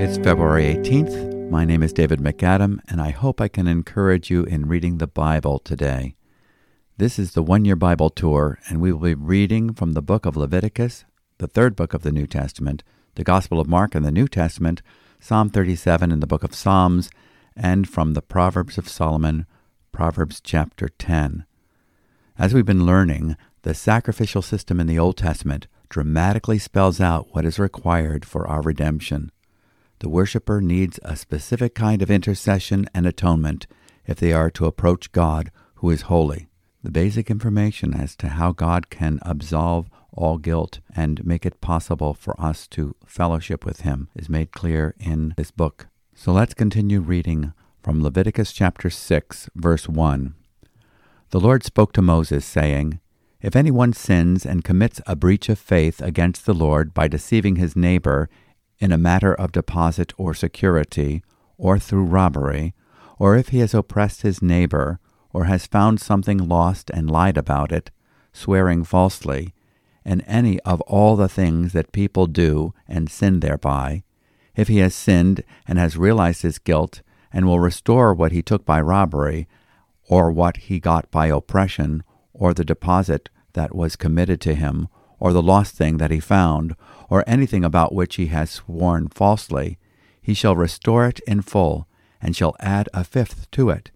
It's February 18th. My name is David McAdam, and I hope I can encourage you in reading the Bible today. This is the one-year Bible tour, and we will be reading from the book of Leviticus, the third book of the New Testament, the Gospel of Mark in the New Testament, Psalm 37 in the book of Psalms, and from the Proverbs of Solomon, Proverbs chapter 10. As we've been learning, the sacrificial system in the Old Testament dramatically spells out what is required for our redemption. The worshiper needs a specific kind of intercession and atonement if they are to approach God, who is holy. The basic information as to how God can absolve all guilt and make it possible for us to fellowship with Him is made clear in this book. So let's continue reading from Leviticus chapter 6, verse 1. The Lord spoke to Moses, saying, "If anyone sins and commits a breach of faith against the Lord by deceiving his neighbor in a matter of deposit or security, or through robbery, or if he has oppressed his neighbor, or has found something lost and lied about it, swearing falsely, and any of all the things that people do and sin thereby, if he has sinned and has realized his guilt, and will restore what he took by robbery, or what he got by oppression, or the deposit that was committed to him, or the lost thing that he found, or anything about which he has sworn falsely, he shall restore it in full, and shall add a fifth to it,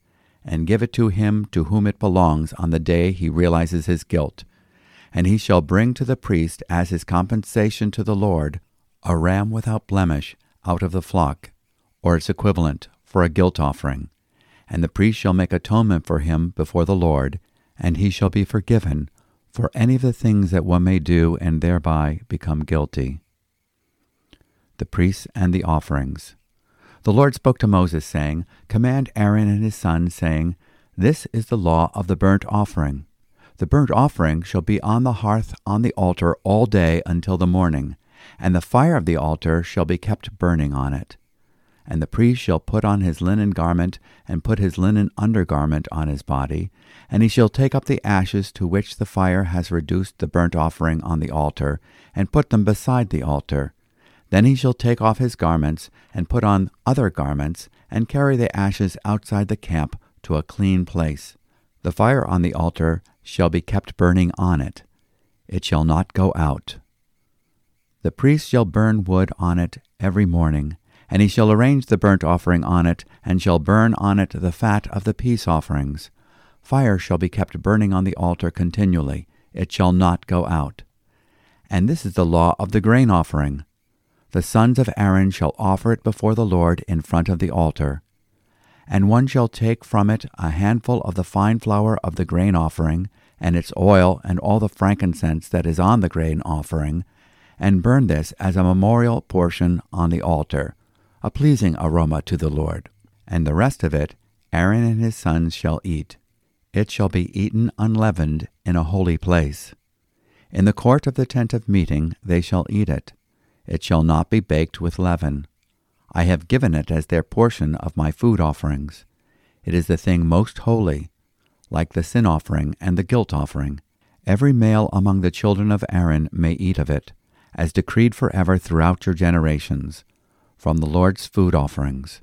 and give it to him to whom it belongs on the day he realizes his guilt. And he shall bring to the priest as his compensation to the Lord a ram without blemish out of the flock, or its equivalent, for a guilt offering. And the priest shall make atonement for him before the Lord, and he shall be forgiven for any of the things that one may do and thereby become guilty." The priests and the offerings. The Lord spoke to Moses, saying, "Command Aaron and his sons, saying, 'This is the law of the burnt offering. The burnt offering shall be on the hearth on the altar all day until the morning, and the fire of the altar shall be kept burning on it. And the priest shall put on his linen garment, and put his linen undergarment on his body, and he shall take up the ashes to which the fire has reduced the burnt offering on the altar, and put them beside the altar. Then he shall take off his garments, and put on other garments, and carry the ashes outside the camp to a clean place. The fire on the altar shall be kept burning on it. It shall not go out. The priest shall burn wood on it every morning, and he shall arrange the burnt offering on it, and shall burn on it the fat of the peace offerings. Fire shall be kept burning on the altar continually. It shall not go out. And this is the law of the grain offering. The sons of Aaron shall offer it before the Lord in front of the altar. And one shall take from it a handful of the fine flour of the grain offering, and its oil, and all the frankincense that is on the grain offering, and burn this as a memorial portion on the altar, a pleasing aroma to the Lord. And the rest of it Aaron and his sons shall eat. It shall be eaten unleavened in a holy place. In the court of the tent of meeting they shall eat it. It shall not be baked with leaven. I have given it as their portion of my food offerings. It is the thing most holy, like the sin offering and the guilt offering. Every male among the children of Aaron may eat of it, as decreed forever throughout your generations, from the Lord's food offerings.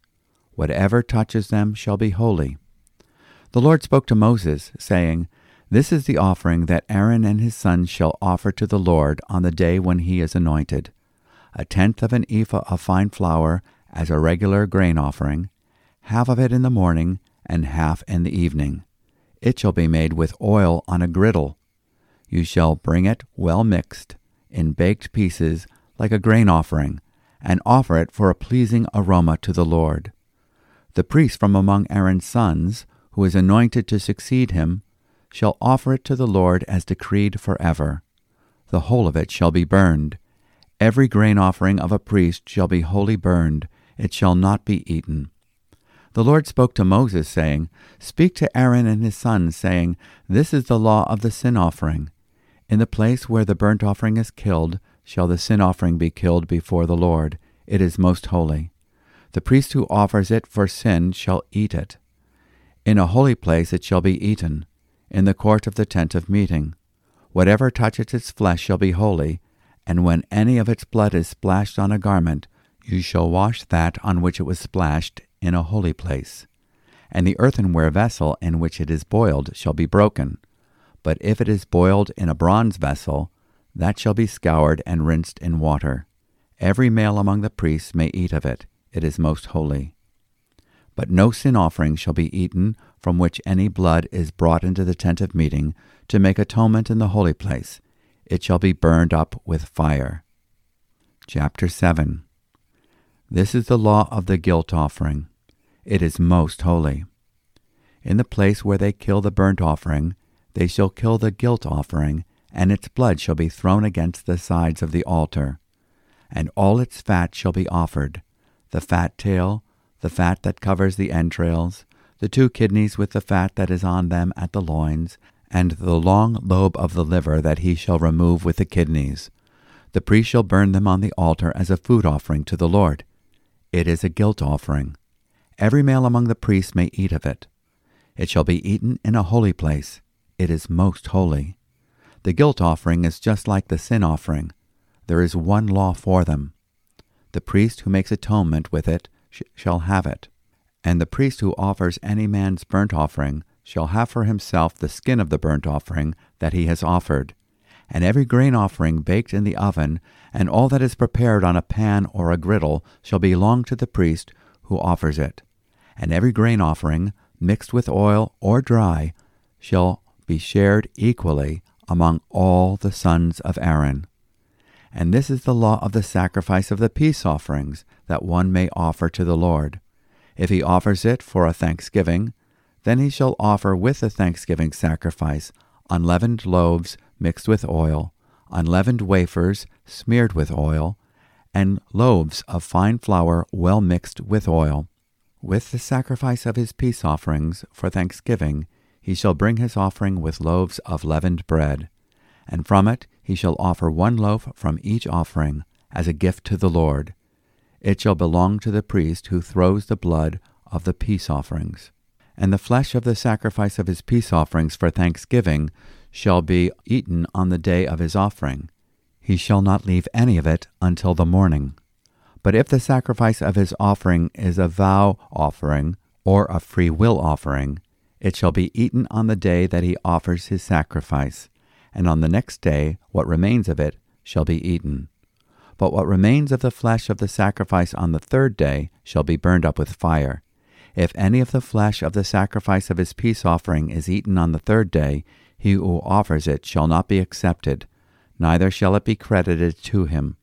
Whatever touches them shall be holy." The Lord spoke to Moses, saying, "This is the offering that Aaron and his sons shall offer to the Lord on the day when he is anointed: a tenth of an ephah of fine flour as a regular grain offering, half of it in the morning and half in the evening. It shall be made with oil on a griddle. You shall bring it well mixed, in baked pieces, like a grain offering, and offer it for a pleasing aroma to the Lord. The priest from among Aaron's sons, who is anointed to succeed him, shall offer it to the Lord as decreed forever. The whole of it shall be burned. Every grain offering of a priest shall be wholly burned. It shall not be eaten." The Lord spoke to Moses, saying, "Speak to Aaron and his sons, saying, 'This is the law of the sin offering. In the place where the burnt offering is killed, shall the sin offering be killed before the Lord. It is most holy. The priest who offers it for sin shall eat it. In a holy place it shall be eaten, in the court of the tent of meeting. Whatever touches its flesh shall be holy, and when any of its blood is splashed on a garment, you shall wash that on which it was splashed in a holy place. And the earthenware vessel in which it is boiled shall be broken. But if it is boiled in a bronze vessel, that shall be scoured and rinsed in water. Every male among the priests may eat of it. It is most holy. But no sin offering shall be eaten from which any blood is brought into the tent of meeting to make atonement in the holy place. It shall be burned up with fire. Chapter 7. This is the law of the guilt offering. It is most holy. In the place where they kill the burnt offering, they shall kill the guilt offering, and its blood shall be thrown against the sides of the altar. And all its fat shall be offered, the fat tail, the fat that covers the entrails, the two kidneys with the fat that is on them at the loins, and the long lobe of the liver that he shall remove with the kidneys. The priest shall burn them on the altar as a food offering to the Lord. It is a guilt offering. Every male among the priests may eat of it. It shall be eaten in a holy place. It is most holy. The guilt offering is just like the sin offering. There is one law for them. The priest who makes atonement with it shall have it. And the priest who offers any man's burnt offering shall have for himself the skin of the burnt offering that he has offered, and every grain offering baked in the oven, and all that is prepared on a pan or a griddle shall belong to the priest who offers it. And every grain offering, mixed with oil or dry, shall be shared equally among all the sons of Aaron. And this is the law of the sacrifice of the peace offerings that one may offer to the Lord. If he offers it for a thanksgiving, then he shall offer with the thanksgiving sacrifice unleavened loaves mixed with oil, unleavened wafers smeared with oil, and loaves of fine flour well mixed with oil. With the sacrifice of his peace offerings for thanksgiving, he shall bring his offering with loaves of leavened bread, and from it he shall offer one loaf from each offering as a gift to the Lord. It shall belong to the priest who throws the blood of the peace offerings. And the flesh of the sacrifice of his peace offerings for thanksgiving shall be eaten on the day of his offering. He shall not leave any of it until the morning. But if the sacrifice of his offering is a vow offering or a free will offering, it shall be eaten on the day that he offers his sacrifice, and on the next day what remains of it shall be eaten. But what remains of the flesh of the sacrifice on the third day shall be burned up with fire. If any of the flesh of the sacrifice of his peace offering is eaten on the third day, he who offers it shall not be accepted, neither shall it be credited to him.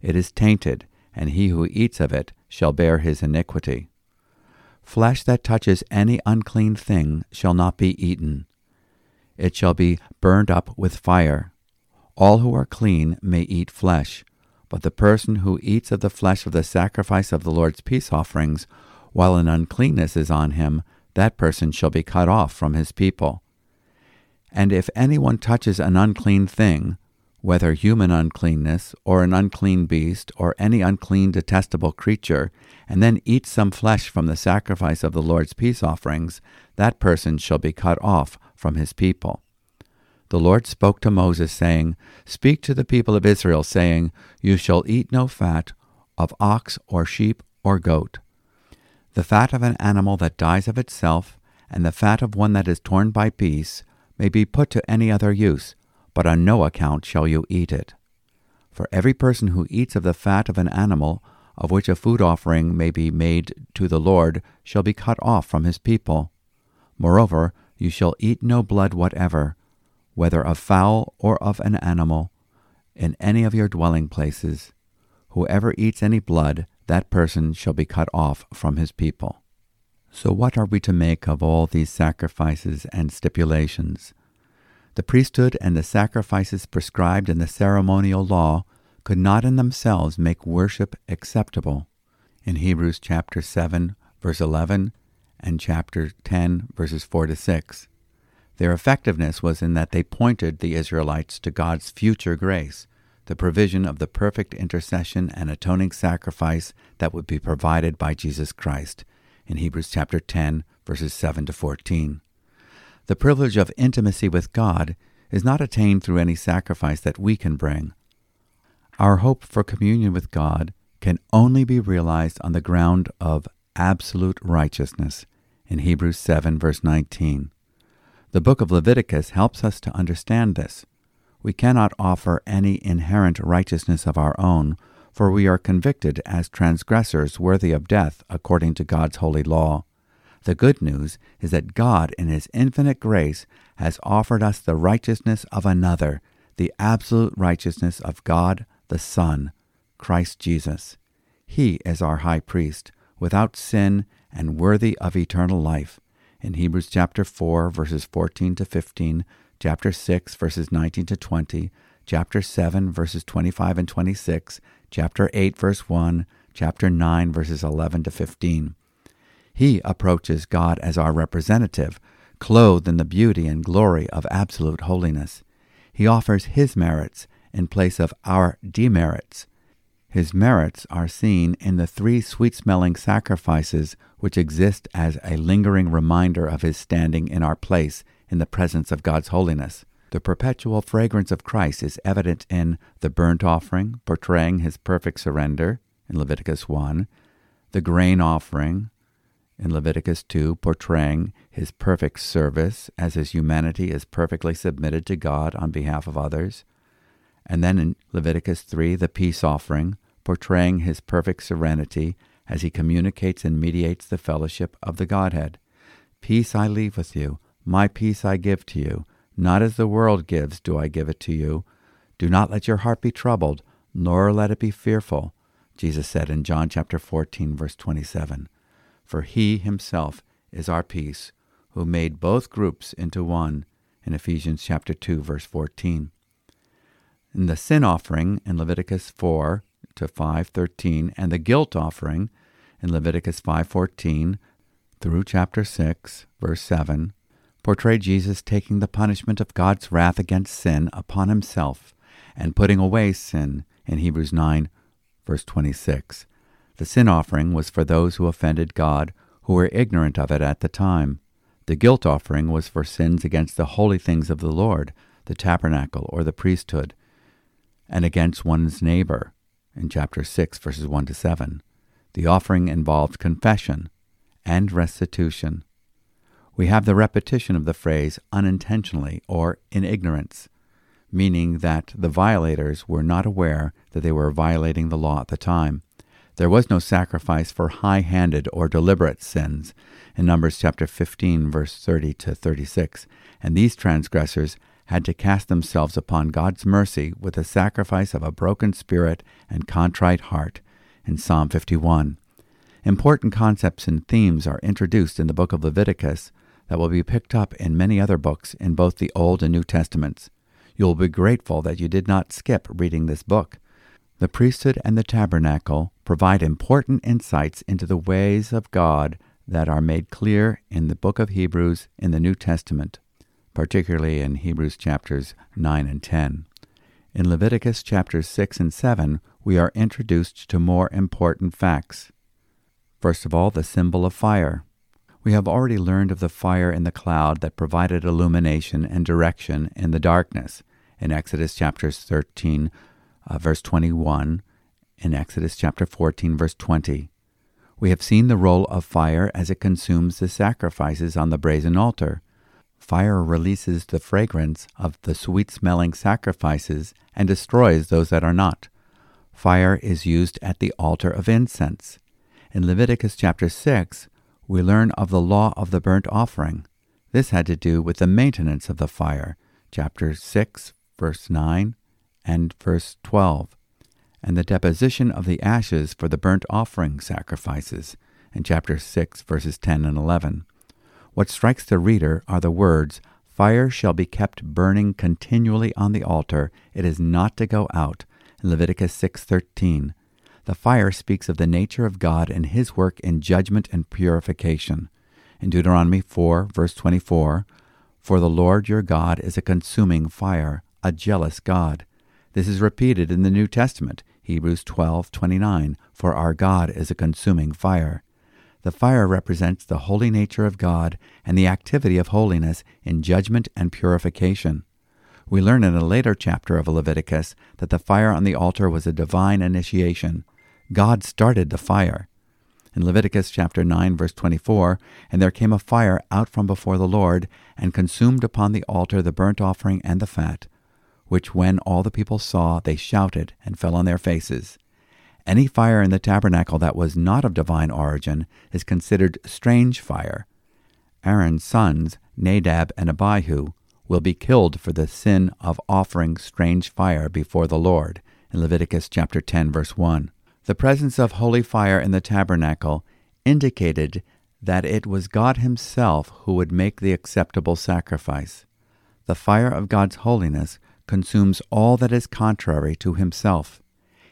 It is tainted, and he who eats of it shall bear his iniquity. Flesh that touches any unclean thing shall not be eaten. It shall be burned up with fire. All who are clean may eat flesh, but the person who eats of the flesh of the sacrifice of the Lord's peace offerings, while an uncleanness is on him, that person shall be cut off from his people. And if anyone touches an unclean thing, whether human uncleanness, or an unclean beast, or any unclean detestable creature, and then eats some flesh from the sacrifice of the Lord's peace offerings, that person shall be cut off from his people. The Lord spoke to Moses, saying, Speak to the people of Israel, saying, You shall eat no fat of ox or sheep or goat. The fat of an animal that dies of itself, and the fat of one that is torn by beasts, may be put to any other use, but on no account shall you eat it. For every person who eats of the fat of an animal, of which a food offering may be made to the Lord, shall be cut off from his people. Moreover, you shall eat no blood whatever, whether of fowl or of an animal, in any of your dwelling places. Whoever eats any blood, that person shall be cut off from his people. So what are we to make of all these sacrifices and stipulations? The priesthood and the sacrifices prescribed in the ceremonial law could not in themselves make worship acceptable. In Hebrews chapter 7, verse 11, and chapter 10, verses 4-6, their effectiveness was in that they pointed the Israelites to God's future grace, the provision of the perfect intercession and atoning sacrifice that would be provided by Jesus Christ, in Hebrews chapter 10, verses 7-14. The privilege of intimacy with God is not attained through any sacrifice that we can bring. Our hope for communion with God can only be realized on the ground of absolute righteousness in Hebrews 7, verse 19. The book of Leviticus helps us to understand this. We cannot offer any inherent righteousness of our own, for we are convicted as transgressors worthy of death according to God's holy law. The good news is that God, in His infinite grace, has offered us the righteousness of another, the absolute righteousness of God the Son, Christ Jesus. He is our high priest, without sin and worthy of eternal life. In Hebrews chapter 4, verses 14 to 15, chapter 6, verses 19 to 20, chapter 7, verses 25 and 26, chapter 8, verse 1, chapter 9, verses 11 to 15. He approaches God as our representative, clothed in the beauty and glory of absolute holiness. He offers His merits in place of our demerits. His merits are seen in the three sweet-smelling sacrifices which exist as a lingering reminder of His standing in our place in the presence of God's holiness. The perpetual fragrance of Christ is evident in the burnt offering, portraying His perfect surrender in Leviticus 1, the grain offering in Leviticus 2, portraying His perfect service as His humanity is perfectly submitted to God on behalf of others, and then in Leviticus 3, the peace offering, portraying His perfect serenity as He communicates and mediates the fellowship of the Godhead. Peace I leave with you, my peace I give to you. Not as the world gives do I give it to you. Do not let your heart be troubled, nor let it be fearful, Jesus said in John chapter 14, verse 27. For He Himself is our peace, who made both groups into one, in Ephesians chapter 2, verse 14. In the sin offering in Leviticus 4 to 5:13, and the guilt offering in Leviticus 5:14 through chapter 6, verse 7, portray Jesus taking the punishment of God's wrath against sin upon Himself and putting away sin in Hebrews 9, verse 26. The sin offering was for those who offended God, who were ignorant of it at the time. The guilt offering was for sins against the holy things of the Lord, the tabernacle or the priesthood, and against one's neighbor in chapter 6, verses 1 to 7. The offering involved confession and restitution. We have the repetition of the phrase unintentionally or in ignorance, meaning that the violators were not aware that they were violating the law at the time. There was no sacrifice for high-handed or deliberate sins in Numbers chapter 15, verse 30 to 36, and these transgressors had to cast themselves upon God's mercy with the sacrifice of a broken spirit and contrite heart in Psalm 51. Important concepts and themes are introduced in the book of Leviticus that will be picked up in many other books in both the Old and New Testaments. You will be grateful that you did not skip reading this book. The priesthood and the tabernacle provide important insights into the ways of God that are made clear in the book of Hebrews in the New Testament, particularly in Hebrews chapters 9 and 10. In Leviticus chapters 6 and 7, we are introduced to more important facts. First of all, the symbol of fire. We have already learned of the fire in the cloud that provided illumination and direction in the darkness in Exodus chapters 13, verse 21, in Exodus chapter 14, verse 20. We have seen the role of fire as it consumes the sacrifices on the brazen altar. Fire releases the fragrance of the sweet-smelling sacrifices and destroys those that are not. Fire is used at the altar of incense. In Leviticus chapter 6, we learn of the law of the burnt offering. This had to do with the maintenance of the fire, chapter 6, verse 9 and verse 12, and the deposition of the ashes for the burnt offering sacrifices, in chapter 6, verses 10 and 11. What strikes the reader are the words, "Fire shall be kept burning continually on the altar. It is not to go out," in Leviticus 6:13. The fire speaks of the nature of God and His work in judgment and purification. In Deuteronomy 4, verse 24, "For the Lord your God is a consuming fire, a jealous God." This is repeated in the New Testament, Hebrews 12:29, "For our God is a consuming fire." The fire represents the holy nature of God and the activity of holiness in judgment and purification. We learn in a later chapter of Leviticus that the fire on the altar was a divine initiation. God started the fire. In Leviticus chapter 9, verse 24, "And there came a fire out from before the Lord, and consumed upon the altar the burnt offering and the fat, which when all the people saw, they shouted and fell on their faces." Any fire in the tabernacle that was not of divine origin is considered strange fire. Aaron's sons, Nadab and Abihu, will be killed for the sin of offering strange fire before the Lord, in Leviticus chapter 10, verse 1. The presence of holy fire in the tabernacle indicated that it was God Himself who would make the acceptable sacrifice. The fire of God's holiness consumes all that is contrary to Himself.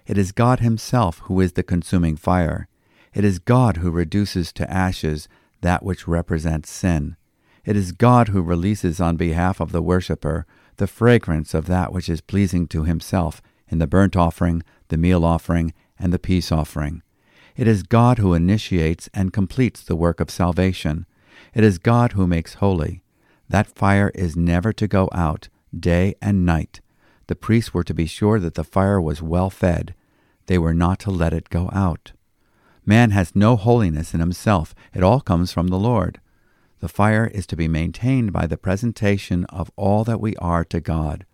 It is God Himself who is the consuming fire. It is God who reduces to ashes that which represents sin. It is God who releases on behalf of the worshipper the fragrance of that which is pleasing to Himself in the burnt offering, the meal offering, and the peace offering. It is God who initiates and completes the work of salvation. It is God who makes holy. That fire is never to go out, day and night. The priests were to be sure that the fire was well fed. They were not to let it go out. Man has no holiness in himself. It all comes from the Lord. The fire is to be maintained by the presentation of all that we are to God.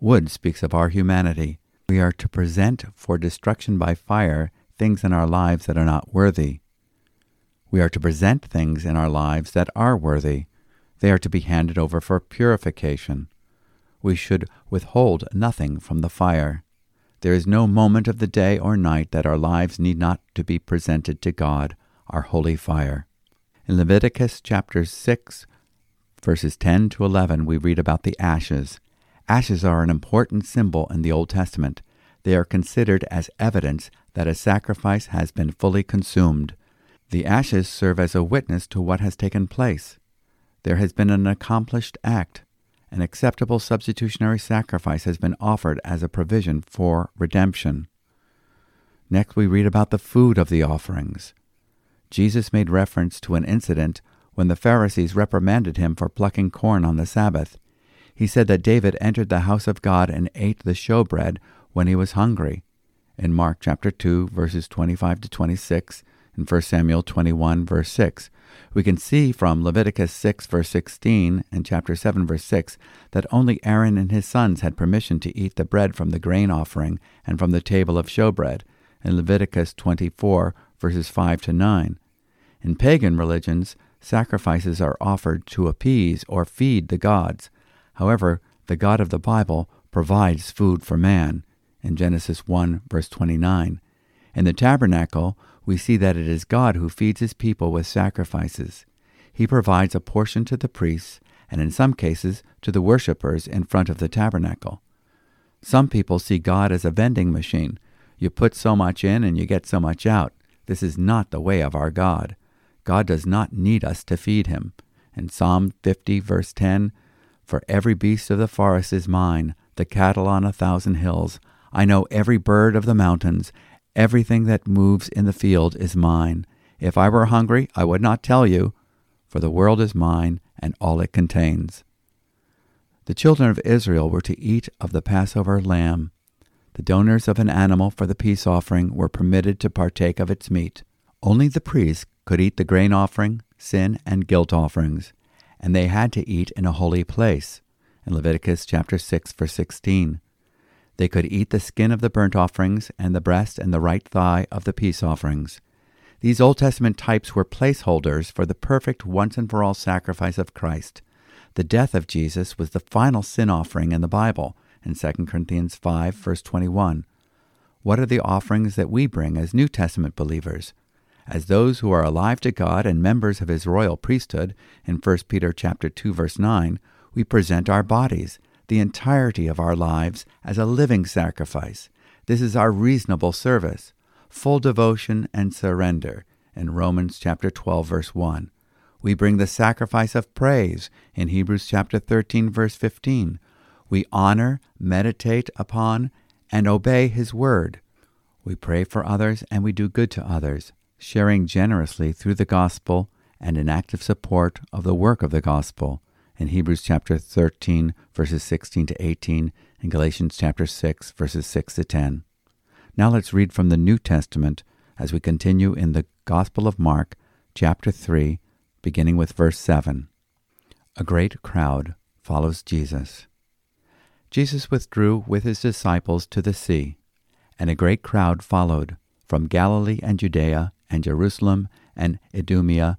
Wood speaks of our humanity. We are to present for destruction by fire things in our lives that are not worthy. We are to present things in our lives that are worthy. They are to be handed over for purification. We should withhold nothing from the fire. There is no moment of the day or night that our lives need not to be presented to God, our holy fire. In Leviticus chapter 6, verses 10 to 11, we read about the ashes. Ashes are an important symbol in the Old Testament. They are considered as evidence that a sacrifice has been fully consumed. The ashes serve as a witness to what has taken place. There has been an accomplished act. An acceptable substitutionary sacrifice has been offered as a provision for redemption. Next, we read about the food of the offerings. Jesus made reference to an incident when the Pharisees reprimanded him for plucking corn on the Sabbath. He said that David entered the house of God and ate the showbread when he was hungry. In Mark chapter 2, verses 25 to 26, and 1 Samuel 21, verse 6, we can see from Leviticus 6, verse 16, and chapter 7, verse 6, that only Aaron and his sons had permission to eat the bread from the grain offering and from the table of showbread, in Leviticus 24, verses 5 to 9. In pagan religions, sacrifices are offered to appease or feed the gods. However, the God of the Bible provides food for man, in Genesis 1, verse 29. In the tabernacle, we see that it is God who feeds His people with sacrifices. He provides a portion to the priests, and in some cases, to the worshippers in front of the tabernacle. Some people see God as a vending machine. You put so much in and you get so much out. This is not the way of our God. God does not need us to feed Him. In Psalm 50, verse 10, "For every beast of the forest is mine, the cattle on 1,000 hills. I know every bird of the mountains. Everything that moves in the field is mine. If I were hungry, I would not tell you, for the world is mine and all it contains." The children of Israel were to eat of the Passover lamb. The donors of an animal for the peace offering were permitted to partake of its meat. Only the priests could eat the grain offering, sin and guilt offerings, and they had to eat in a holy place, in Leviticus chapter 6, verse 16. They could eat the skin of the burnt offerings and the breast and the right thigh of the peace offerings. These Old Testament types were placeholders for the perfect once-and-for-all sacrifice of Christ. The death of Jesus was the final sin offering in the Bible, in 2 Corinthians 5, verse 21. What are the offerings that we bring as New Testament believers? As those who are alive to God and members of His royal priesthood, in 1 Peter chapter 2, verse 9, we present our bodies, the entirety of our lives, as a living sacrifice. This is our reasonable service, full devotion and surrender, in Romans chapter 12, verse 1. We bring the sacrifice of praise, in Hebrews chapter 13, verse 15. We honor, meditate upon, and obey His word. We pray for others and we do good to others, sharing generously through the gospel and in active support of the work of the gospel, and Hebrews chapter 13, verses 16 to 18, and Galatians chapter 6, verses 6 to 10. Now let's read from the New Testament as we continue in the Gospel of Mark, chapter 3, beginning with verse 7. A great crowd follows Jesus. Jesus withdrew with his disciples to the sea, and a great crowd followed from Galilee and Judea and Jerusalem and Idumea,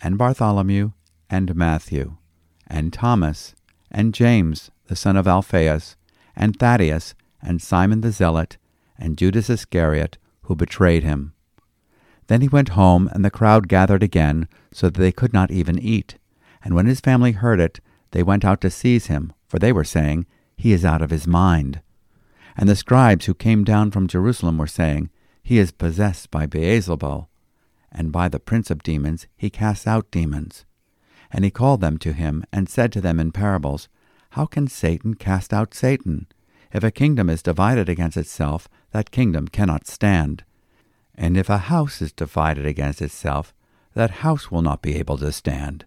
and Bartholomew, and Matthew, and Thomas, and James the son of Alphaeus, and Thaddeus, and Simon the Zealot, and Judas Iscariot, who betrayed him. Then he went home, and the crowd gathered again, so that they could not even eat. And when his family heard it, they went out to seize him, for they were saying, "He is out of his mind." And the scribes who came down from Jerusalem were saying, "He is possessed by Beelzebul, and by the prince of demons he casts out demons." And he called them to him, and said to them in parables, "How can Satan cast out Satan? If a kingdom is divided against itself, that kingdom cannot stand. And if a house is divided against itself, that house will not be able to stand.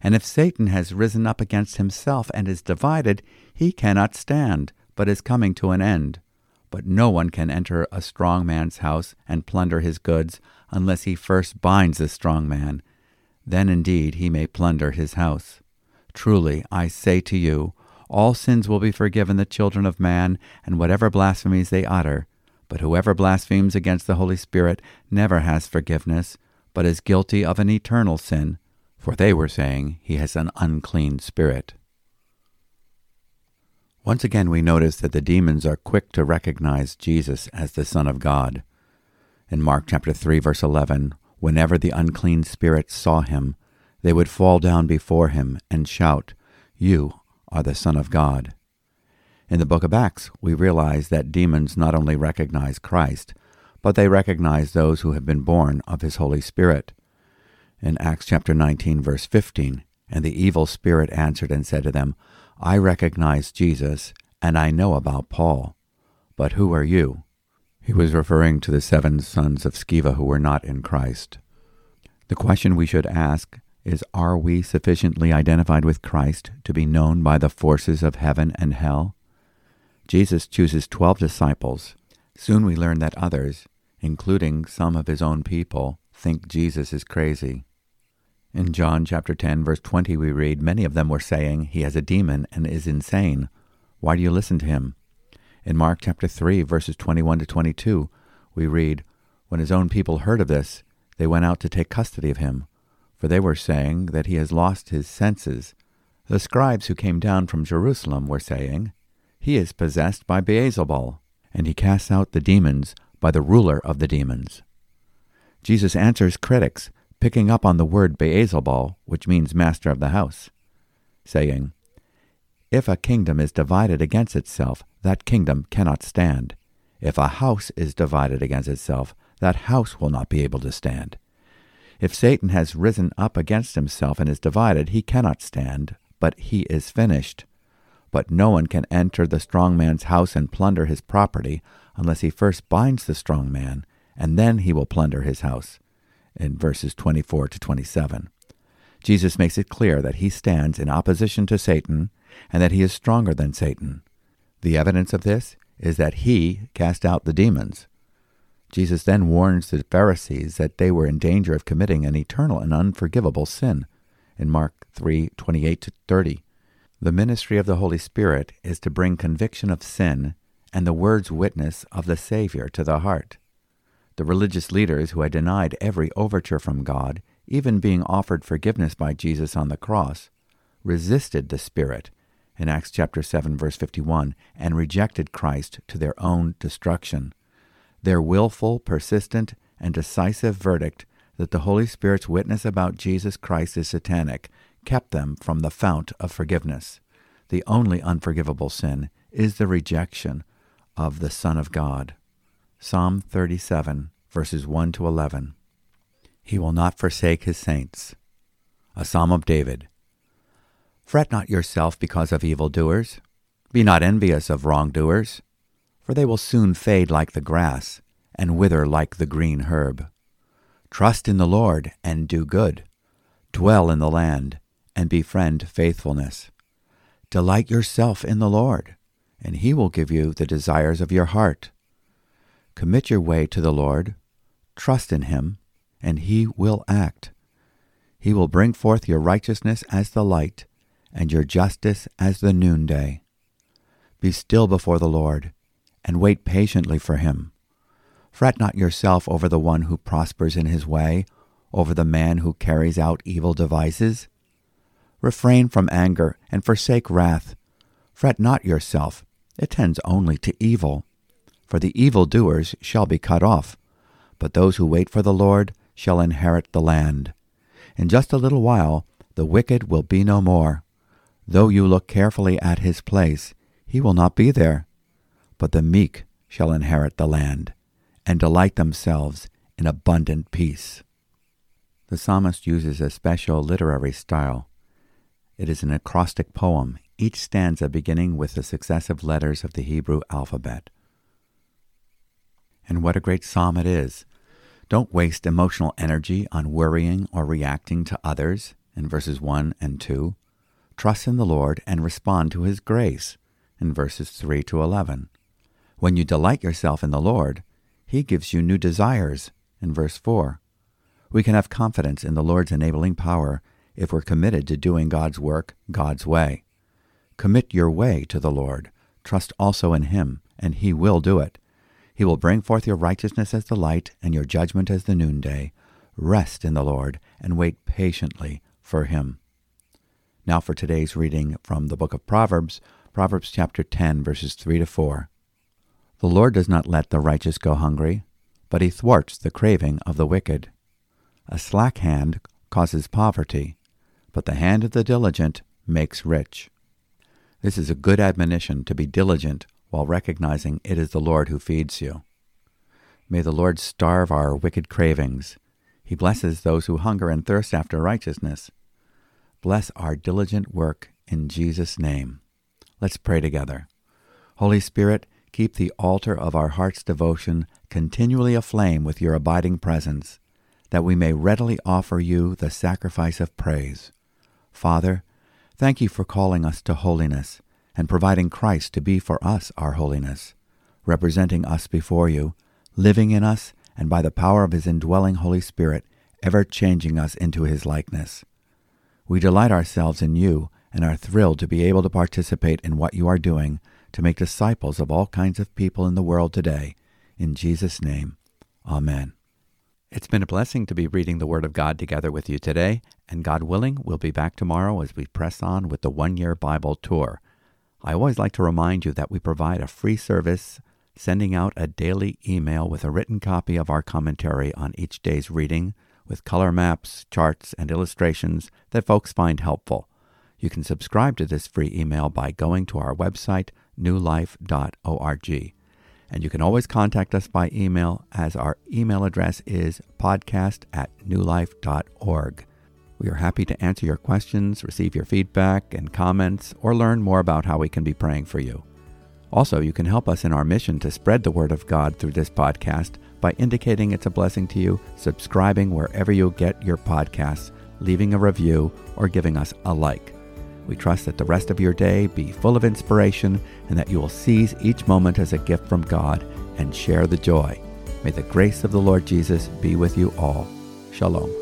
And if Satan has risen up against himself and is divided, he cannot stand, but is coming to an end. But no one can enter a strong man's house and plunder his goods, unless he first binds the strong man. Then indeed he may plunder his house. Truly, I say to you, all sins will be forgiven the children of man, and whatever blasphemies they utter. But whoever blasphemes against the Holy Spirit never has forgiveness, but is guilty of an eternal sin." For they were saying, "He has an unclean spirit." Once again we notice that the demons are quick to recognize Jesus as the Son of God. In Mark chapter 3, verse 11, whenever the unclean spirits saw him, they would fall down before him and shout, "You are the Son of God." In the book of Acts, we realize that demons not only recognize Christ, but they recognize those who have been born of his Holy Spirit. In Acts chapter 19, verse 15, "And the evil spirit answered and said to them, 'I recognize Jesus, and I know about Paul, but who are you?'" He was referring to the 7 sons of Sceva who were not in Christ. The question we should ask is, are we sufficiently identified with Christ to be known by the forces of heaven and hell? Jesus chooses 12 disciples. Soon we learn that others, including some of his own people, think Jesus is crazy. In John chapter 10, verse 20, we read, "Many of them were saying, 'He has a demon and is insane. Why do you listen to him?'" In Mark chapter 3, verses 21 to 22, we read, "When his own people heard of this, they went out to take custody of him, for they were saying that he has lost his senses. The scribes who came down from Jerusalem were saying, 'He is possessed by Beelzebul, and he casts out the demons by the ruler of the demons.'" Jesus answers critics, picking up on the word Beelzebul, which means master of the house, saying, "If a kingdom is divided against itself, that kingdom cannot stand. If a house is divided against itself, that house will not be able to stand. If Satan has risen up against himself and is divided, he cannot stand, but he is finished. But no one can enter the strong man's house and plunder his property unless he first binds the strong man, and then he will plunder his house," in verses 24 to 27. Jesus makes it clear that he stands in opposition to Satan and that he is stronger than Satan. The evidence of this is that he cast out the demons. Jesus then warns the Pharisees that they were in danger of committing an eternal and unforgivable sin, in Mark 3:28 to 30. The ministry of the Holy Spirit is to bring conviction of sin and the word's witness of the Savior to the heart. The religious leaders who had denied every overture from God, even being offered forgiveness by Jesus on the cross, resisted the Spirit in Acts chapter 7, verse 51, and rejected Christ to their own destruction. Their willful, persistent, and decisive verdict that the Holy Spirit's witness about Jesus Christ is satanic kept them from the fount of forgiveness. The only unforgivable sin is the rejection of the Son of God. Psalm 37, verses 1 to 11. He will not forsake his saints. A Psalm of David. Fret not yourself because of evildoers. Be not envious of wrongdoers, for they will soon fade like the grass and wither like the green herb. Trust in the Lord and do good. Dwell in the land and befriend faithfulness. Delight yourself in the Lord, and he will give you the desires of your heart. Commit your way to the Lord. Trust in him, and he will act. He will bring forth your righteousness as the light, and your justice as the noonday. Be still before the Lord, and wait patiently for him. Fret not yourself over the one who prospers in his way, over the man who carries out evil devices. Refrain from anger, and forsake wrath. Fret not yourself, it tends only to evil. For the evildoers shall be cut off, but those who wait for the Lord shall inherit the land. In just a little while the wicked will be no more. Though you look carefully at his place, he will not be there. But the meek shall inherit the land, and delight themselves in abundant peace. The psalmist uses a special literary style. It is an acrostic poem, each stanza beginning with the successive letters of the Hebrew alphabet. And what a great psalm it is. Don't waste emotional energy on worrying or reacting to others in verses 1 and 2. Trust in the Lord and respond to his grace in verses 3 to 11. When you delight yourself in the Lord, he gives you new desires in verse 4. We can have confidence in the Lord's enabling power if we're committed to doing God's work God's way. Commit your way to the Lord. Trust also in him, and he will do it. He will bring forth your righteousness as the light and your judgment as the noonday. Rest in the Lord and wait patiently for him. Now for today's reading from the book of Proverbs, Proverbs chapter 10, verses 3 to 4. The Lord does not let the righteous go hungry, but he thwarts the craving of the wicked. A slack hand causes poverty, but the hand of the diligent makes rich. This is a good admonition to be diligent while recognizing it is the Lord who feeds you. May the Lord starve our wicked cravings. He blesses those who hunger and thirst after righteousness. Bless our diligent work in Jesus' name. Let's pray together. Holy Spirit, keep the altar of our heart's devotion continually aflame with your abiding presence, that we may readily offer you the sacrifice of praise. Father, thank you for calling us to holiness, and providing Christ to be for us our holiness, representing us before you, living in us, and by the power of his indwelling Holy Spirit, ever changing us into his likeness. We delight ourselves in you and are thrilled to be able to participate in what you are doing to make disciples of all kinds of people in the world today. In Jesus' name, amen. It's been a blessing to be reading the Word of God together with you today, and God willing, we'll be back tomorrow as we press on with the one-year Bible tour. I always like to remind you that we provide a free service, sending out a daily email with a written copy of our commentary on each day's reading, with color maps, charts, and illustrations that folks find helpful. You can subscribe to this free email by going to our website, newlife.org. And you can always contact us by email, as our email address is podcast@newlife.org. We are happy to answer your questions, receive your feedback and comments, or learn more about how we can be praying for you. Also, you can help us in our mission to spread the Word of God through this podcast by indicating it's a blessing to you, subscribing wherever you get your podcasts, leaving a review, or giving us a like. We trust that the rest of your day be full of inspiration and that you will seize each moment as a gift from God and share the joy. May the grace of the Lord Jesus be with you all. Shalom.